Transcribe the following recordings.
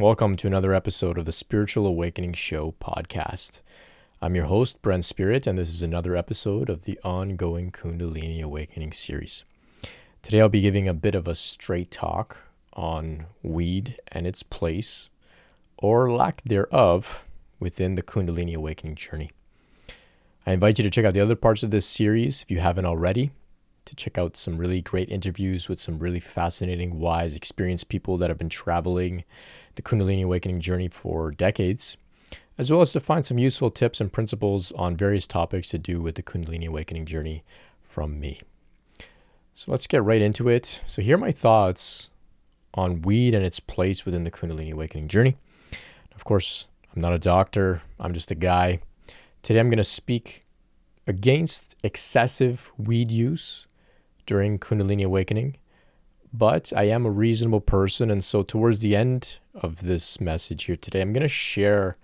Welcome to another episode of the Spiritual Awakening Show podcast. I'm your host, Brent Spirit, and this is another episode of the ongoing Kundalini Awakening series. Today I'll be giving a bit of a straight talk on weed and its place, or lack thereof, within the Kundalini Awakening journey. I invite you to check out the other parts of this series if you haven't already, to check out some really great interviews with some really fascinating, wise, experienced people that have been traveling the Kundalini Awakening journey for decades, as well as to find some useful tips and principles on various topics to do with the Kundalini Awakening journey from me. So let's get right into it. So here are my thoughts on weed and its place within the Kundalini Awakening journey. Of course, I'm not a doctor, I'm just a guy. Today I'm going to speak against excessive weed use during Kundalini Awakening, but I am a reasonable person, and so towards the end of this message here today, I'm going to share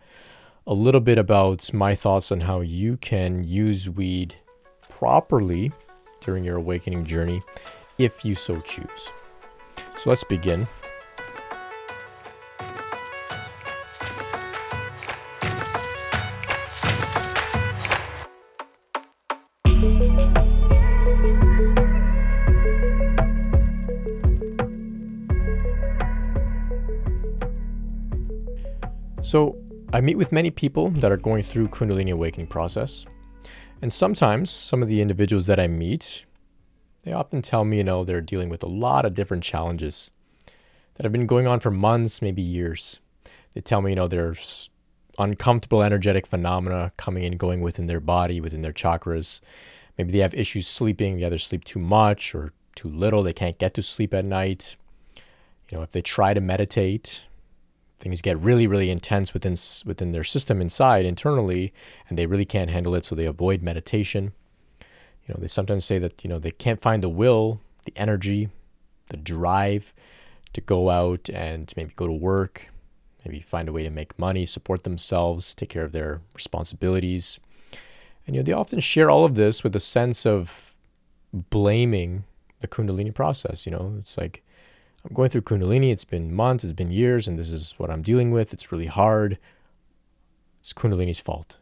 a little bit about my thoughts on how you can use weed properly during your awakening journey if you so choose. So let's begin. So I meet with many people that are going through Kundalini Awakening process, and sometimes some of the individuals that I meet, they often tell me, they're dealing with a lot of different challenges that have been going on for months, maybe years. They tell me, there's uncomfortable energetic phenomena coming and going within their body, within their chakras. Maybe they have issues sleeping. They either sleep too much or too little. They can't get to sleep at night. If they try to meditate, things get really, really intense within their system inside, internally, and they really can't handle it, so they avoid meditation. They sometimes say that, they can't find the will, the energy, the drive to go out and maybe go to work, maybe find a way to make money, support themselves, take care of their responsibilities. And, they often share all of this with a sense of blaming the Kundalini process. It's like, I'm going through Kundalini, it's been months, it's been years, and this is what I'm dealing with. It's really hard. It's Kundalini's fault.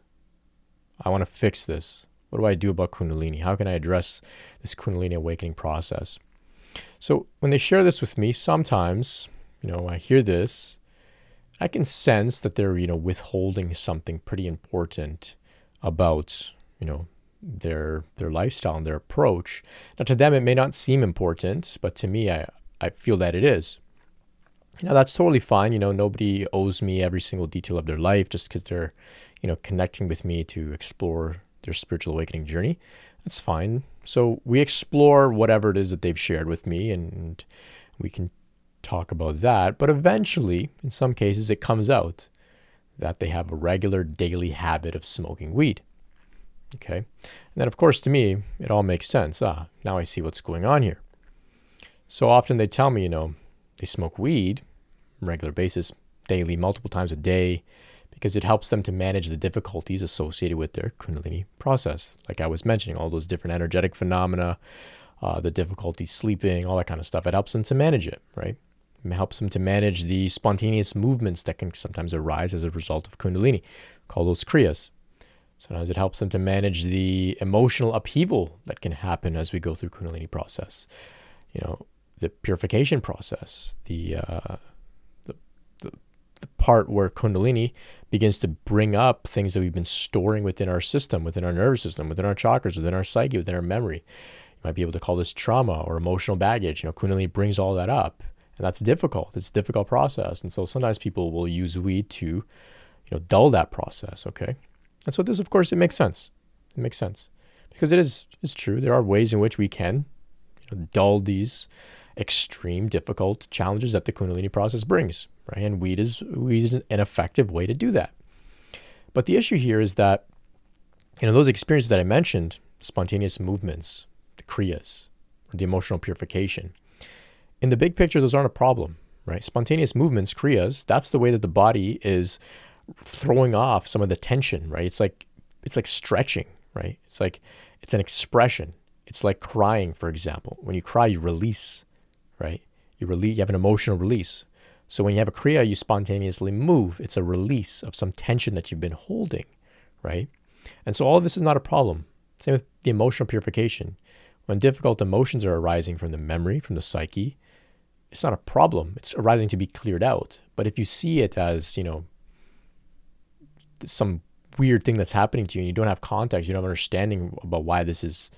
I want to fix this. What do I do about Kundalini? How can I address this Kundalini awakening process? So when they share this with me, sometimes, I hear this, I can sense that they're, withholding something pretty important about, their lifestyle and their approach. Now, to them, it may not seem important, but to me, I feel that it is. Now, that's totally fine. Nobody owes me every single detail of their life just because they're, connecting with me to explore their spiritual awakening journey. That's fine. So we explore whatever it is that they've shared with me, and we can talk about that. But eventually, in some cases, it comes out that they have a regular daily habit of smoking weed. Okay. And then, of course, to me, it all makes sense. Now I see what's going on here. So often they tell me, they smoke weed on a regular basis, daily, multiple times a day, because it helps them to manage the difficulties associated with their Kundalini process. Like I was mentioning, all those different energetic phenomena, the difficulty sleeping, all that kind of stuff. It helps them to manage it, right? It helps them to manage the spontaneous movements that can sometimes arise as a result of Kundalini. Call those Kriyas. Sometimes it helps them to manage the emotional upheaval that can happen as we go through Kundalini process. The purification process, the part where Kundalini begins to bring up things that we've been storing within our system, within our nervous system, within our chakras, within our psyche, within our memory. You might be able to call this trauma or emotional baggage. Kundalini brings all that up, and that's difficult. It's a difficult process, and so sometimes people will use weed to, dull that process. Okay, and so this, of course, it makes sense. It makes sense because it's true. There are ways in which we can dull these extreme, difficult challenges that the Kundalini process brings, right? And weed is an effective way to do that. But the issue here is that, those experiences that I mentioned, spontaneous movements, the Kriyas, or the emotional purification, in the big picture, those aren't a problem, right? Spontaneous movements, Kriyas, that's the way that the body is throwing off some of the tension, right? It's like stretching, right? It's an expression. It's like crying, for example. When you cry, you release, right? You have an emotional release. So when you have a Kriya, you spontaneously move. It's a release of some tension that you've been holding, right? And so all of this is not a problem. Same with the emotional purification. When difficult emotions are arising from the memory, from the psyche, it's not a problem. It's arising to be cleared out. But if you see it as, you know, some weird thing that's happening to you and you don't have context, you don't have understanding about why this is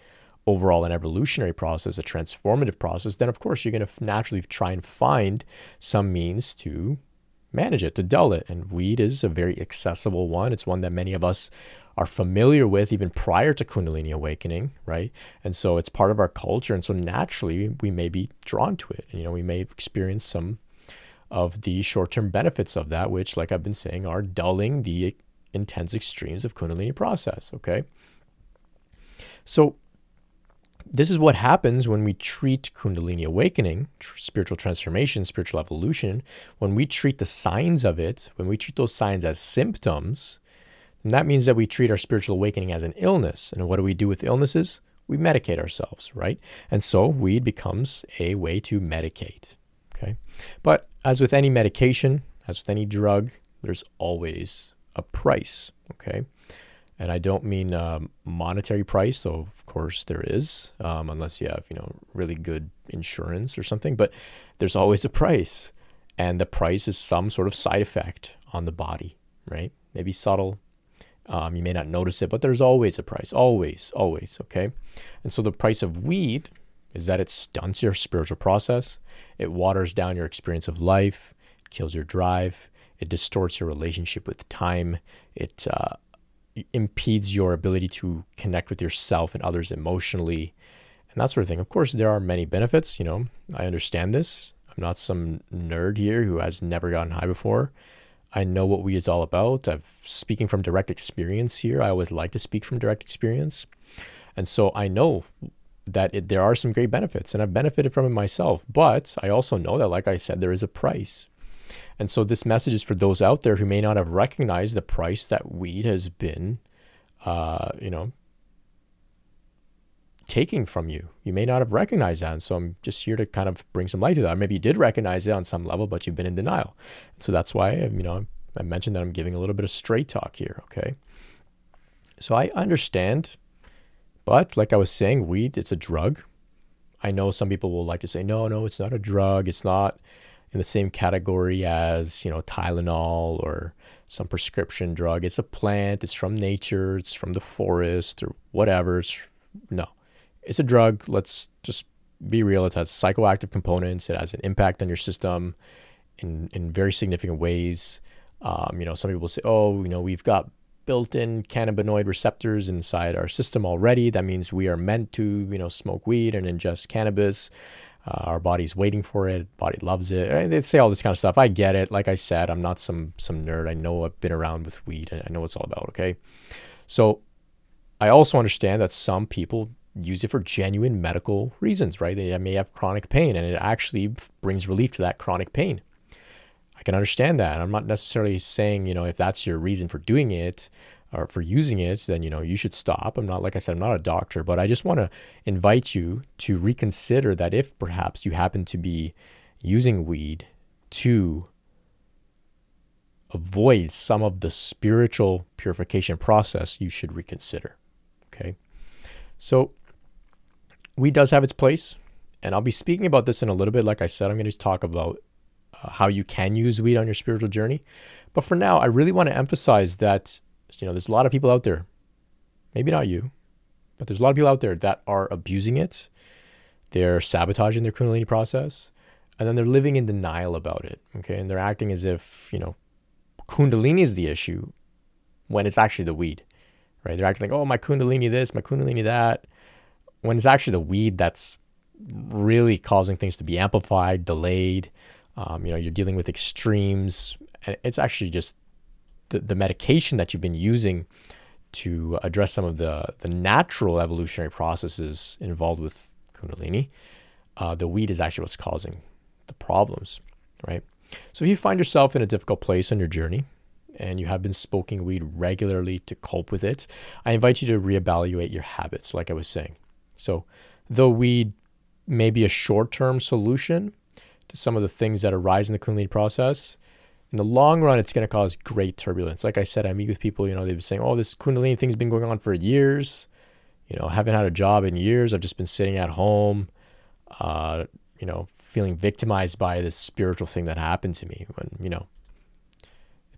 overall an evolutionary process, a transformative process, then of course you're going to naturally try and find some means to manage it, to dull it. And weed is a very accessible one. It's one that many of us are familiar with even prior to Kundalini awakening, right? And so it's part of our culture. And so naturally we may be drawn to it. And, you know, we may experience some of the short-term benefits of that, which, like I've been saying, are dulling the intense extremes of Kundalini process, okay? So this is what happens when we treat Kundalini awakening, spiritual transformation, spiritual evolution. When we treat the signs of it, when we treat those signs as symptoms, then that means that we treat our spiritual awakening as an illness. And what do we do with illnesses? We medicate ourselves, right? And so weed becomes a way to medicate, okay? But as with any medication, as with any drug, there's always a price, okay? And I don't mean monetary price, though of course there is, unless you have, you know, really good insurance or something, but there's always a price. And the price is some sort of side effect on the body, right? Maybe subtle, you may not notice it, but there's always a price, always, always, okay? And so the price of weed is that it stunts your spiritual process, it waters down your experience of life, it kills your drive, it distorts your relationship with time, it impedes your ability to connect with yourself and others emotionally and that sort of thing. Of course, there are many benefits. You know, I understand this. I'm not some nerd here who has never gotten high before. I know what weed is all about. I'm speaking from direct experience here. I always like to speak from direct experience. And so I know that there are some great benefits and I've benefited from it myself. But I also know that, like I said, there is a price. And so this message is for those out there who may not have recognized the price that weed has been, you know, taking from you. You may not have recognized that. And so I'm just here to kind of bring some light to that. Or maybe you did recognize it on some level, but you've been in denial. So that's why, you know, I mentioned that I'm giving a little bit of straight talk here, okay? So I understand, but like I was saying, weed, it's a drug. I know some people will like to say, no, it's not a drug. It's not in the same category as, you know, Tylenol or some prescription drug. It's a plant, it's from nature, it's from the forest or whatever. It's a drug. Let's just be real. It has psychoactive components. It has an impact on your system in very significant ways. You know, some people say, oh, you know, we've got built-in cannabinoid receptors inside our system already. That means we are meant to, you know, smoke weed and ingest cannabis. Our body's waiting for it. Body loves it. They say all this kind of stuff. I get it. Like I said, I'm not some nerd. I know I've been around with weed. I know what it's all about, okay? So I also understand that some people use it for genuine medical reasons, right? They may have chronic pain, and it actually brings relief to that chronic pain. I can understand that. I'm not necessarily saying, you know, if that's your reason for doing it, or for using it, then, you know, you should stop. I'm not, like I said, I'm not a doctor, but I just want to invite you to reconsider that if perhaps you happen to be using weed to avoid some of the spiritual purification process, you should reconsider, okay? So weed does have its place, and I'll be speaking about this in a little bit. Like I said, I'm going to talk about how you can use weed on your spiritual journey. But for now, I really want to emphasize that, you know, there's a lot of people out there, maybe not you, but there's a lot of people out there that are abusing it. They're sabotaging their Kundalini process, and then they're living in denial about it, okay? And they're acting as if, you know, Kundalini is the issue when it's actually the weed, right? They're acting like, oh, my Kundalini this, my Kundalini that, when it's actually the weed that's really causing things to be amplified, delayed. You know, you're dealing with extremes, and it's actually just the medication that you've been using to address some of the natural evolutionary processes involved with Kundalini. The weed is actually what's causing the problems, right? So if you find yourself in a difficult place on your journey and you have been smoking weed regularly to cope with it, I invite you to reevaluate your habits, like I was saying. So though weed may be a short-term solution, to some of the things that arise in the Kundalini process, in the long run, it's going to cause great turbulence. Like I said, I meet with people, they've been saying, oh, this Kundalini thing's been going on for years. I haven't had a job in years. I've just been sitting at home, feeling victimized by this spiritual thing that happened to me. When,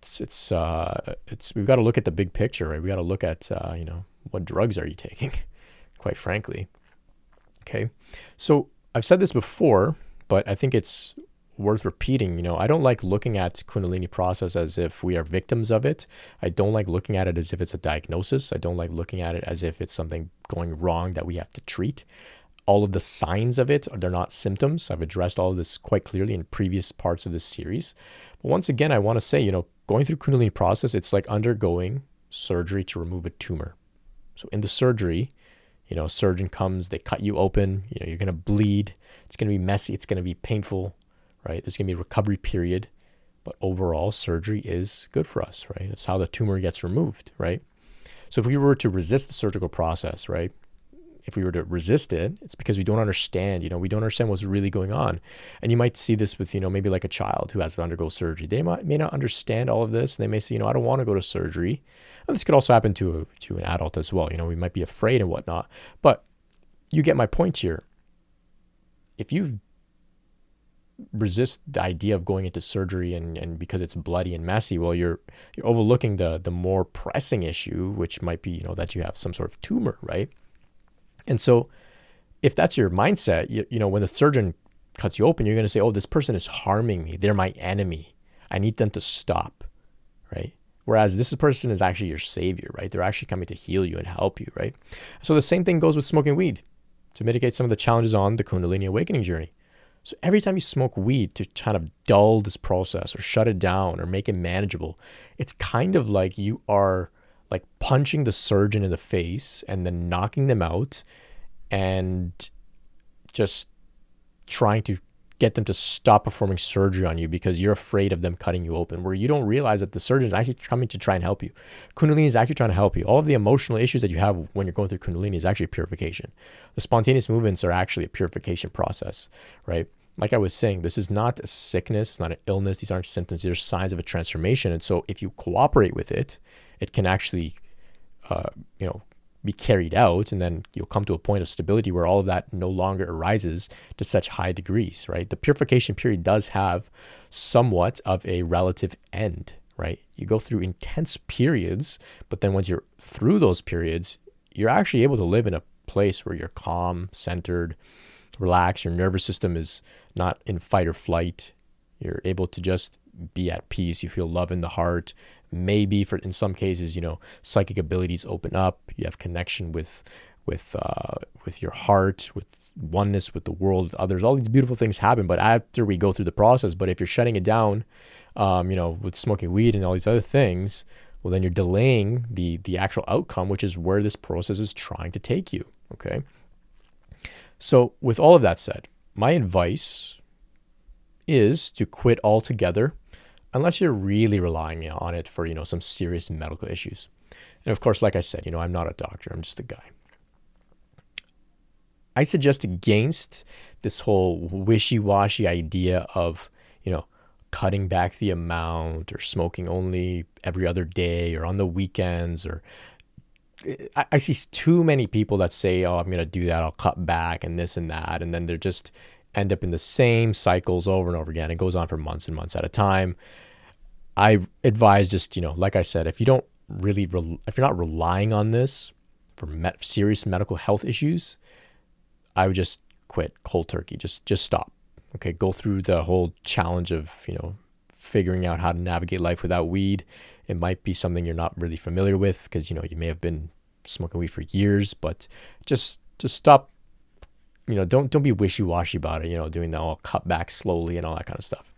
it's we've got to look at the big picture, right? We got to look at, what drugs are you taking, quite frankly. Okay. So I've said this before, but I think it's worth repeating. I don't like looking at Kundalini process as if we are victims of it. I don't like looking at it as if it's a diagnosis. I don't like looking at it as if it's something going wrong that we have to treat. All of the signs of it, they're not symptoms. I've addressed all of this quite clearly in previous parts of this series. But once again, I want to say, going through Kundalini process, it's like undergoing surgery to remove a tumor. So in the surgery, a surgeon comes, they cut you open, you're going to bleed. It's going to be messy. It's going to be painful, right? There's going to be a recovery period, but overall surgery is good for us, right? That's how the tumor gets removed, right? So if we were to resist the surgical process, right? If we were to resist it, it's because we don't understand, we don't understand what's really going on. And you might see this with, maybe like a child who has to undergo surgery. They may not understand all of this. And they may say, I don't want to go to surgery. And this could also happen to an adult as well. We might be afraid and whatnot, but you get my point here. If you resist the idea of going into surgery and because it's bloody and messy, well, you're overlooking the more pressing issue, which might be, that you have some sort of tumor, right? And so if that's your mindset, when the surgeon cuts you open, you're going to say, oh, this person is harming me. They're my enemy. I need them to stop, right? Whereas this person is actually your savior, right? They're actually coming to heal you and help you, right? So the same thing goes with smoking weed to mitigate some of the challenges on the Kundalini awakening journey. So every time you smoke weed to kind of dull this process or shut it down or make it manageable, it's kind of like you are like punching the surgeon in the face and then knocking them out and just trying to get them to stop performing surgery on you because you're afraid of them cutting you open, where you don't realize that the surgeon is actually coming to try and help you. Kundalini is actually trying to help you. All of the emotional issues that you have when you're going through Kundalini is actually purification. The spontaneous movements are actually a purification process, right? Like I was saying, this is not a sickness, it's not an illness. These aren't symptoms. These are signs of a transformation. And so if you cooperate with it, it can actually, be carried out. And then you'll come to a point of stability where all of that no longer arises to such high degrees, right? The purification period does have somewhat of a relative end, right? You go through intense periods, but then once you're through those periods, you're actually able to live in a place where you're calm, centered, relax. Your nervous system is not in fight or flight. You're able to just be at peace. You feel love in the heart. Maybe in some cases, psychic abilities open up. You have connection with your heart, with oneness, with the world, with others. All these beautiful things happen. But after we go through the process, but if you're shutting it down, with smoking weed and all these other things, well, then you're delaying the actual outcome, which is where this process is trying to take you. Okay. So with all of that said, my advice is to quit altogether unless you're really relying on it for, some serious medical issues. And of course, like I said, I'm not a doctor. I'm just a guy. I suggest against this whole wishy-washy idea of, cutting back the amount or smoking only every other day or on the weekends or I see too many people that say, oh, I'm going to do that. I'll cut back and this and that. And then they just end up in the same cycles over and over again. It goes on for months and months at a time. I advise just, like I said, if you don't really, if you're not relying on this for serious medical health issues, I would just quit cold turkey. Just stop. Okay. Go through the whole challenge of, figuring out how to navigate life without weed. It might be something you're not really familiar with because, you may have been smoking weed for years, but just stop, don't be wishy-washy about it, doing that all cut back slowly and all that kind of stuff.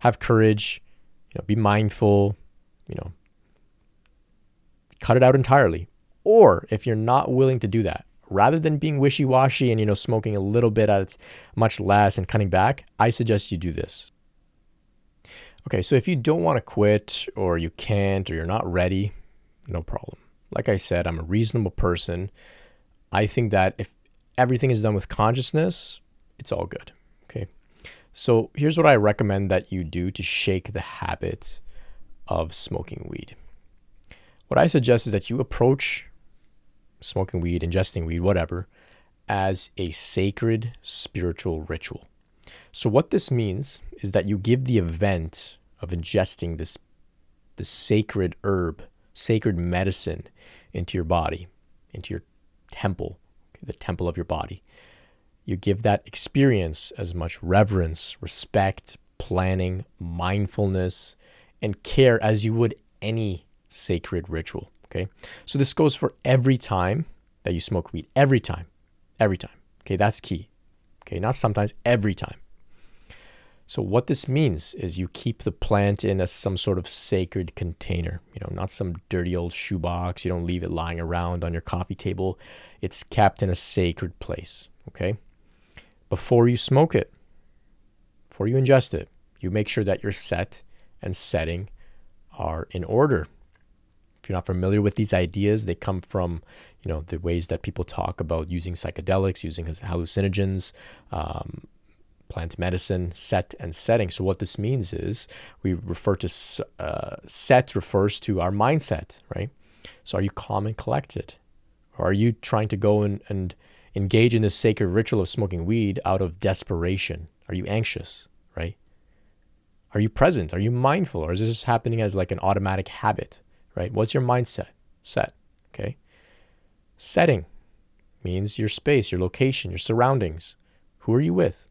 Have courage, be mindful, cut it out entirely. Or if you're not willing to do that, rather than being wishy-washy and, smoking a little bit at much less and cutting back, I suggest you do this. Okay, so if you don't want to quit or you can't or you're not ready, no problem. Like I said, I'm a reasonable person. I think that if everything is done with consciousness, it's all good, okay? So here's what I recommend that you do to shake the habit of smoking weed. What I suggest is that you approach smoking weed, ingesting weed, whatever, as a sacred spiritual ritual. So what this means is that you give the event of ingesting this sacred herb, sacred medicine into your body, into your temple, the temple of your body. You give that experience as much reverence, respect, planning, mindfulness, and care as you would any sacred ritual, okay? So this goes for every time that you smoke weed, every time, okay? That's key, okay? Not sometimes, every time. So what this means is you keep the plant in some sort of sacred container, not some dirty old shoebox. You don't leave it lying around on your coffee table. It's kept in a sacred place, okay? Before you smoke it, before you ingest it, you make sure that your set and setting are in order. If you're not familiar with these ideas, they come from, the ways that people talk about using psychedelics, using hallucinogens, plant medicine, set and setting. So what this means is we refer to set refers to our mindset, right? So are you calm and collected? Or are you trying to go and engage in this sacred ritual of smoking weed out of desperation? Are you anxious, right? Are you present? Are you mindful? Or is this just happening as like an automatic habit, right? What's your mindset? Set, okay? Setting means your space, your location, your surroundings. Who are you with,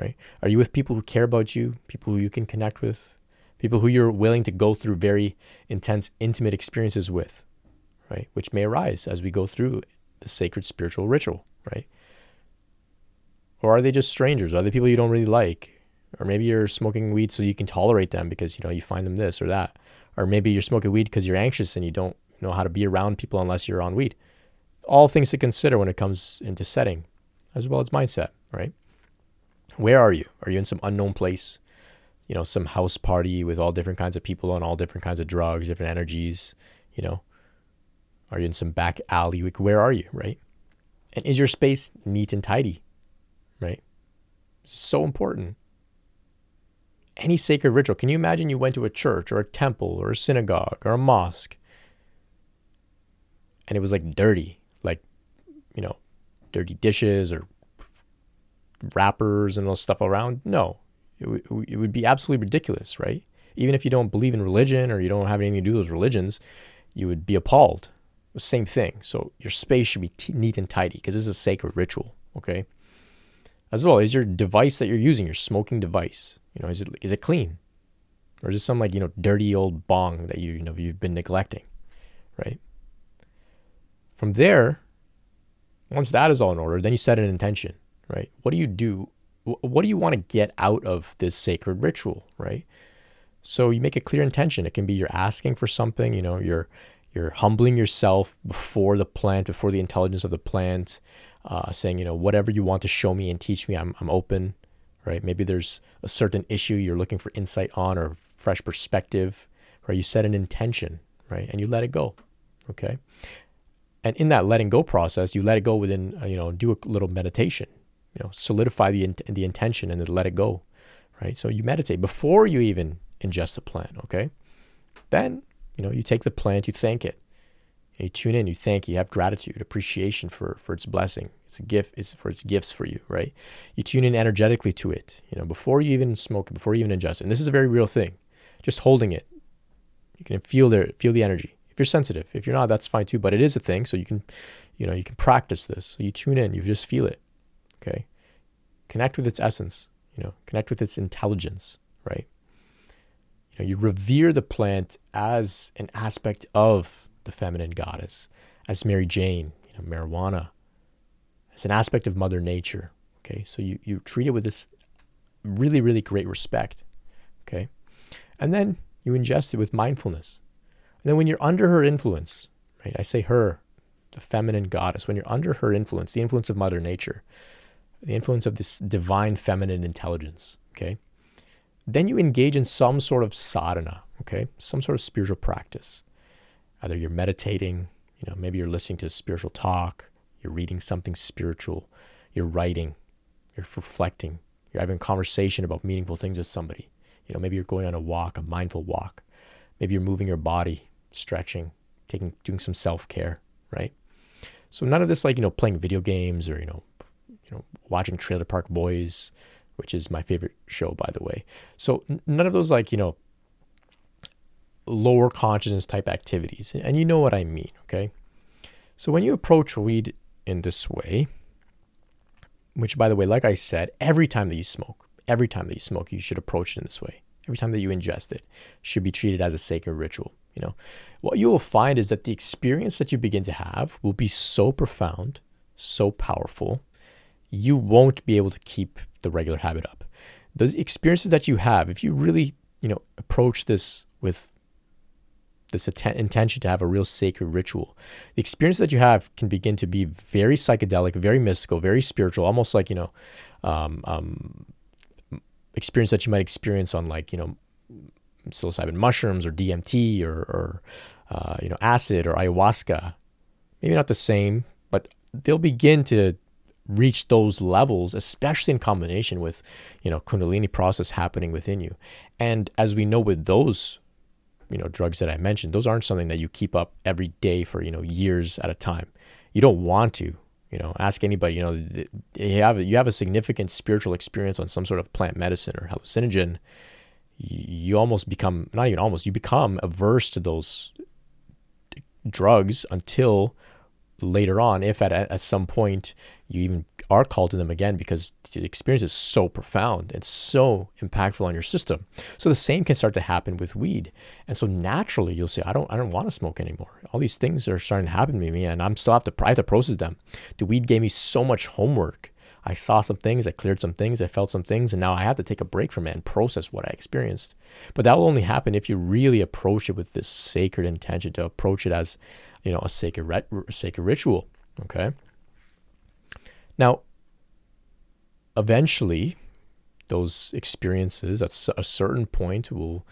right? Are you with people who care about you, people who you can connect with, people who you're willing to go through very intense, intimate experiences with, right? Which may arise as we go through the sacred spiritual ritual, right? Or are they just strangers? Are they people you don't really like? Or maybe you're smoking weed so you can tolerate them because, you find them this or that. Or maybe you're smoking weed because you're anxious and you don't know how to be around people unless you're on weed. All things to consider when it comes into setting, as well as mindset, right? Where are you? Are you in some unknown place? Some house party with all different kinds of people on all different kinds of drugs, different energies, Are you in some back alley? Like, where are you, right? And is your space neat and tidy, right? This is so important. Any sacred ritual. Can you imagine you went to a church or a temple or a synagogue or a mosque and it was like dirty, dirty dishes or wrappers and all stuff around? No, it would be absolutely ridiculous, right? Even if you don't believe in religion or you don't have anything to do with those religions, you would be appalled. The same thing. So your space should be neat and tidy because this is a sacred ritual, okay? As well, is your device that you're using, your smoking device, is it clean? Or is it some dirty old bong that you've been neglecting, right? From there, once that is all in order, then you set an intention, right? What do you do? What do you want to get out of this sacred ritual, right? So you make a clear intention. It can be you're asking for something, you're humbling yourself before the plant, before the intelligence of the plant, saying, whatever you want to show me and teach me, I'm open, right? Maybe there's a certain issue you're looking for insight on or fresh perspective, right? You set an intention, right? And you let it go, okay? And in that letting go process, you let it go within, do a little meditation, solidify the intention and then let it go, right? So you meditate before you even ingest the plant, okay? Then, you take the plant, you thank it. You tune in, you thank, you have gratitude, appreciation for its blessing. It's a gift, it's for its gifts for you, right? You tune in energetically to it, before you even smoke it, before you even ingest it. And this is a very real thing. Just holding it. You can feel the energy. If you're sensitive, if you're not, that's fine too, but it is a thing, so you can practice this. So you tune in, you just feel it. Okay? Connect with its essence, connect with its intelligence, right? You revere the plant as an aspect of the feminine goddess, as Mary Jane, marijuana, as an aspect of Mother Nature, okay? So you treat it with this really, really great respect, okay? And then you ingest it with mindfulness. And then when you're under her influence, right? I say her, the feminine goddess, when you're under her influence, the influence of Mother Nature, the influence of this divine feminine intelligence, okay? Then you engage in some sort of sadhana, okay? Some sort of spiritual practice. Either you're meditating, maybe you're listening to a spiritual talk, you're reading something spiritual, you're writing, you're reflecting, you're having a conversation about meaningful things with somebody. You know, maybe you're going on a walk, a mindful walk. Maybe you're moving your body, stretching, doing some self-care, right? So none of this, like, you know, playing video games or, you know, watching Trailer Park Boys, which is my favorite show, by the way. So none of those, like, you know, lower consciousness type activities. And you know what I mean, okay? So when you approach weed in this way, which, by the way, like I said, every time that you smoke, you should approach it in this way. Every time that you ingest it, it should be treated as a sacred ritual. You know, what you will find is that the experience that you begin to have will be so profound, so powerful, you won't be able to keep the regular habit up. Those experiences that you have, if you really, you know, approach this with this intention to have a real sacred ritual, the experience that you have can begin to be very psychedelic, very mystical, very spiritual, almost like, you know, experience that you might experience on, like, you know, psilocybin mushrooms or DMT or you know, acid or ayahuasca. Maybe not the same, but they'll begin to reach those levels, especially in combination with, you know, Kundalini process happening within you. And as we know with those, you know, drugs that I mentioned, those aren't something that you keep up every day for, you know, years at a time. You don't want to. You know, ask anybody, you know, you have a significant spiritual experience on some sort of plant medicine or hallucinogen, you almost become, not even almost, you become averse to those drugs until later on, if at some point you even are called to them again, because the experience is so profound and so impactful on your system. So the same can start to happen with weed. And so naturally you'll say, I don't want to smoke anymore. All these things are starting to happen to me and I'm still I have to process them. The weed gave me so much homework. I saw some things, I cleared some things, I felt some things, and now I have to take a break from it and process what I experienced. But that will only happen if you really approach it with this sacred intention to approach it as, you know, a sacred ritual, okay? Now, eventually, those experiences at a certain point will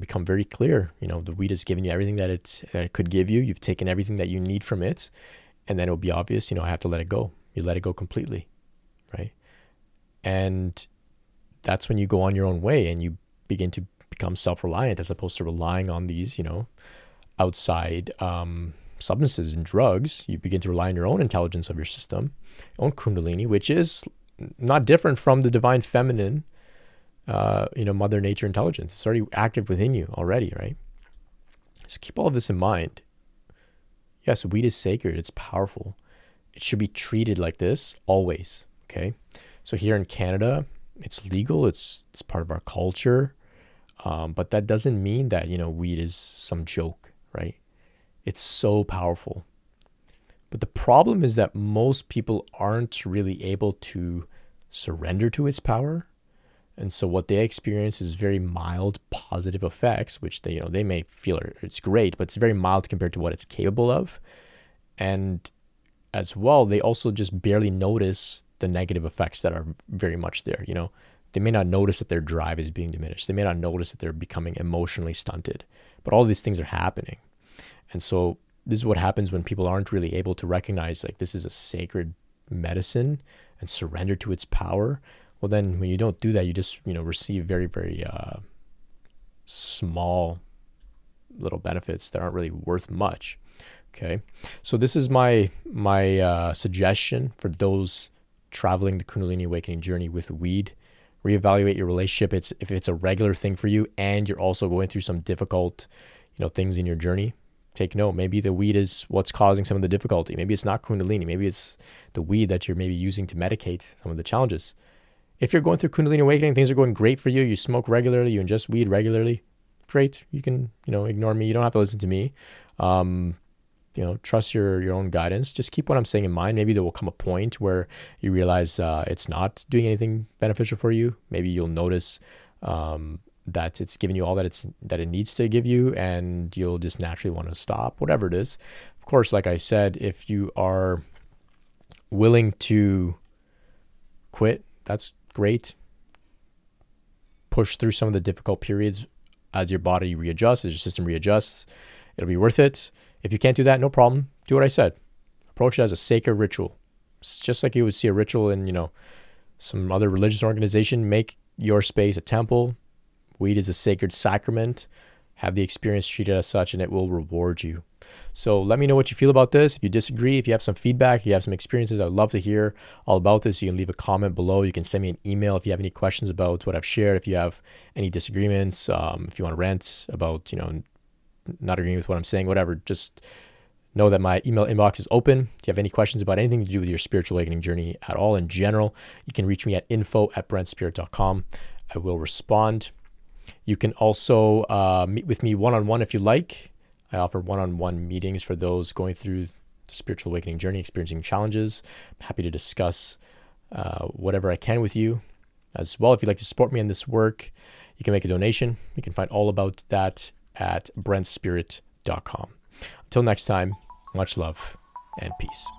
become very clear. You know, the weed has given you everything that it could give you. You've taken everything that you need from it, and then it'll be obvious, you know, I have to let it go. You let it go completely, right? And that's when you go on your own way and you begin to become self-reliant as opposed to relying on these, you know, outside substances and drugs. You begin to rely on your own intelligence of your system, your own Kundalini, which is not different from the divine feminine, you know, Mother Nature intelligence. It's already active within you already, right? So keep all of this in mind. Yes, weed is sacred. It's powerful. It should be treated like this always, okay? So here in Canada, it's legal. It's part of our culture. But that doesn't mean that, you know, weed is some joke, right? It's so powerful. But the problem is that most people aren't really able to surrender to its power. And so what they experience is very mild positive effects, which they, you know, they may feel it's great, but it's very mild compared to what it's capable of. And as well, they also just barely notice the negative effects that are very much there. You know, they may not notice that their drive is being diminished. They may not notice that they're becoming emotionally stunted, but all these things are happening. And so this is what happens when people aren't really able to recognize, like, this is a sacred medicine and surrender to its power. Well, then when you don't do that, you just, you know, receive very, very small little benefits that aren't really worth much. Okay. So this is my suggestion for those traveling the Kundalini Awakening journey with weed. Reevaluate your relationship. If it's a regular thing for you and you're also going through some difficult, you know, things in your journey, take note. Maybe the weed is what's causing some of the difficulty. Maybe it's not Kundalini. Maybe it's the weed that you're maybe using to medicate some of the challenges. If you're going through Kundalini Awakening, things are going great for you. You smoke regularly. You ingest weed regularly. Great. You can, you know, ignore me. You don't have to listen to me. You know, trust your own guidance. Just keep what I'm saying in mind. Maybe there will come a point where you realize it's not doing anything beneficial for you. Maybe you'll notice that it's giving you all that it needs to give you, and you'll just naturally want to stop, whatever it is. Of course, like I said, if you are willing to quit, that's great. Push through some of the difficult periods as your body readjusts, as your system readjusts. It'll be worth it. If you can't do that, no problem. Do what I said. Approach it as a sacred ritual. It's just like you would see a ritual in, you know, some other religious organization, make your space a temple. Weed is a sacred sacrament. Have the experience treated as such, and it will reward you. So let me know what you feel about this. If you disagree, if you have some feedback, if you have some experiences, I'd love to hear all about this. You can leave a comment below. You can send me an email if you have any questions about what I've shared, if you have any disagreements, if you want to rant about, not agreeing with what I'm saying, whatever. Just know that my email inbox is open. If you have any questions about anything to do with your spiritual awakening journey at all in general, you can reach me at info@brentspirit.com. I will respond. You can also meet with me one-on-one if you like. I offer one-on-one meetings for those going through the spiritual awakening journey, experiencing challenges. I'm happy to discuss whatever I can with you. As well, if you'd like to support me in this work, you can make a donation. You can find all about that at brentspirit.com. Until next time, much love and peace.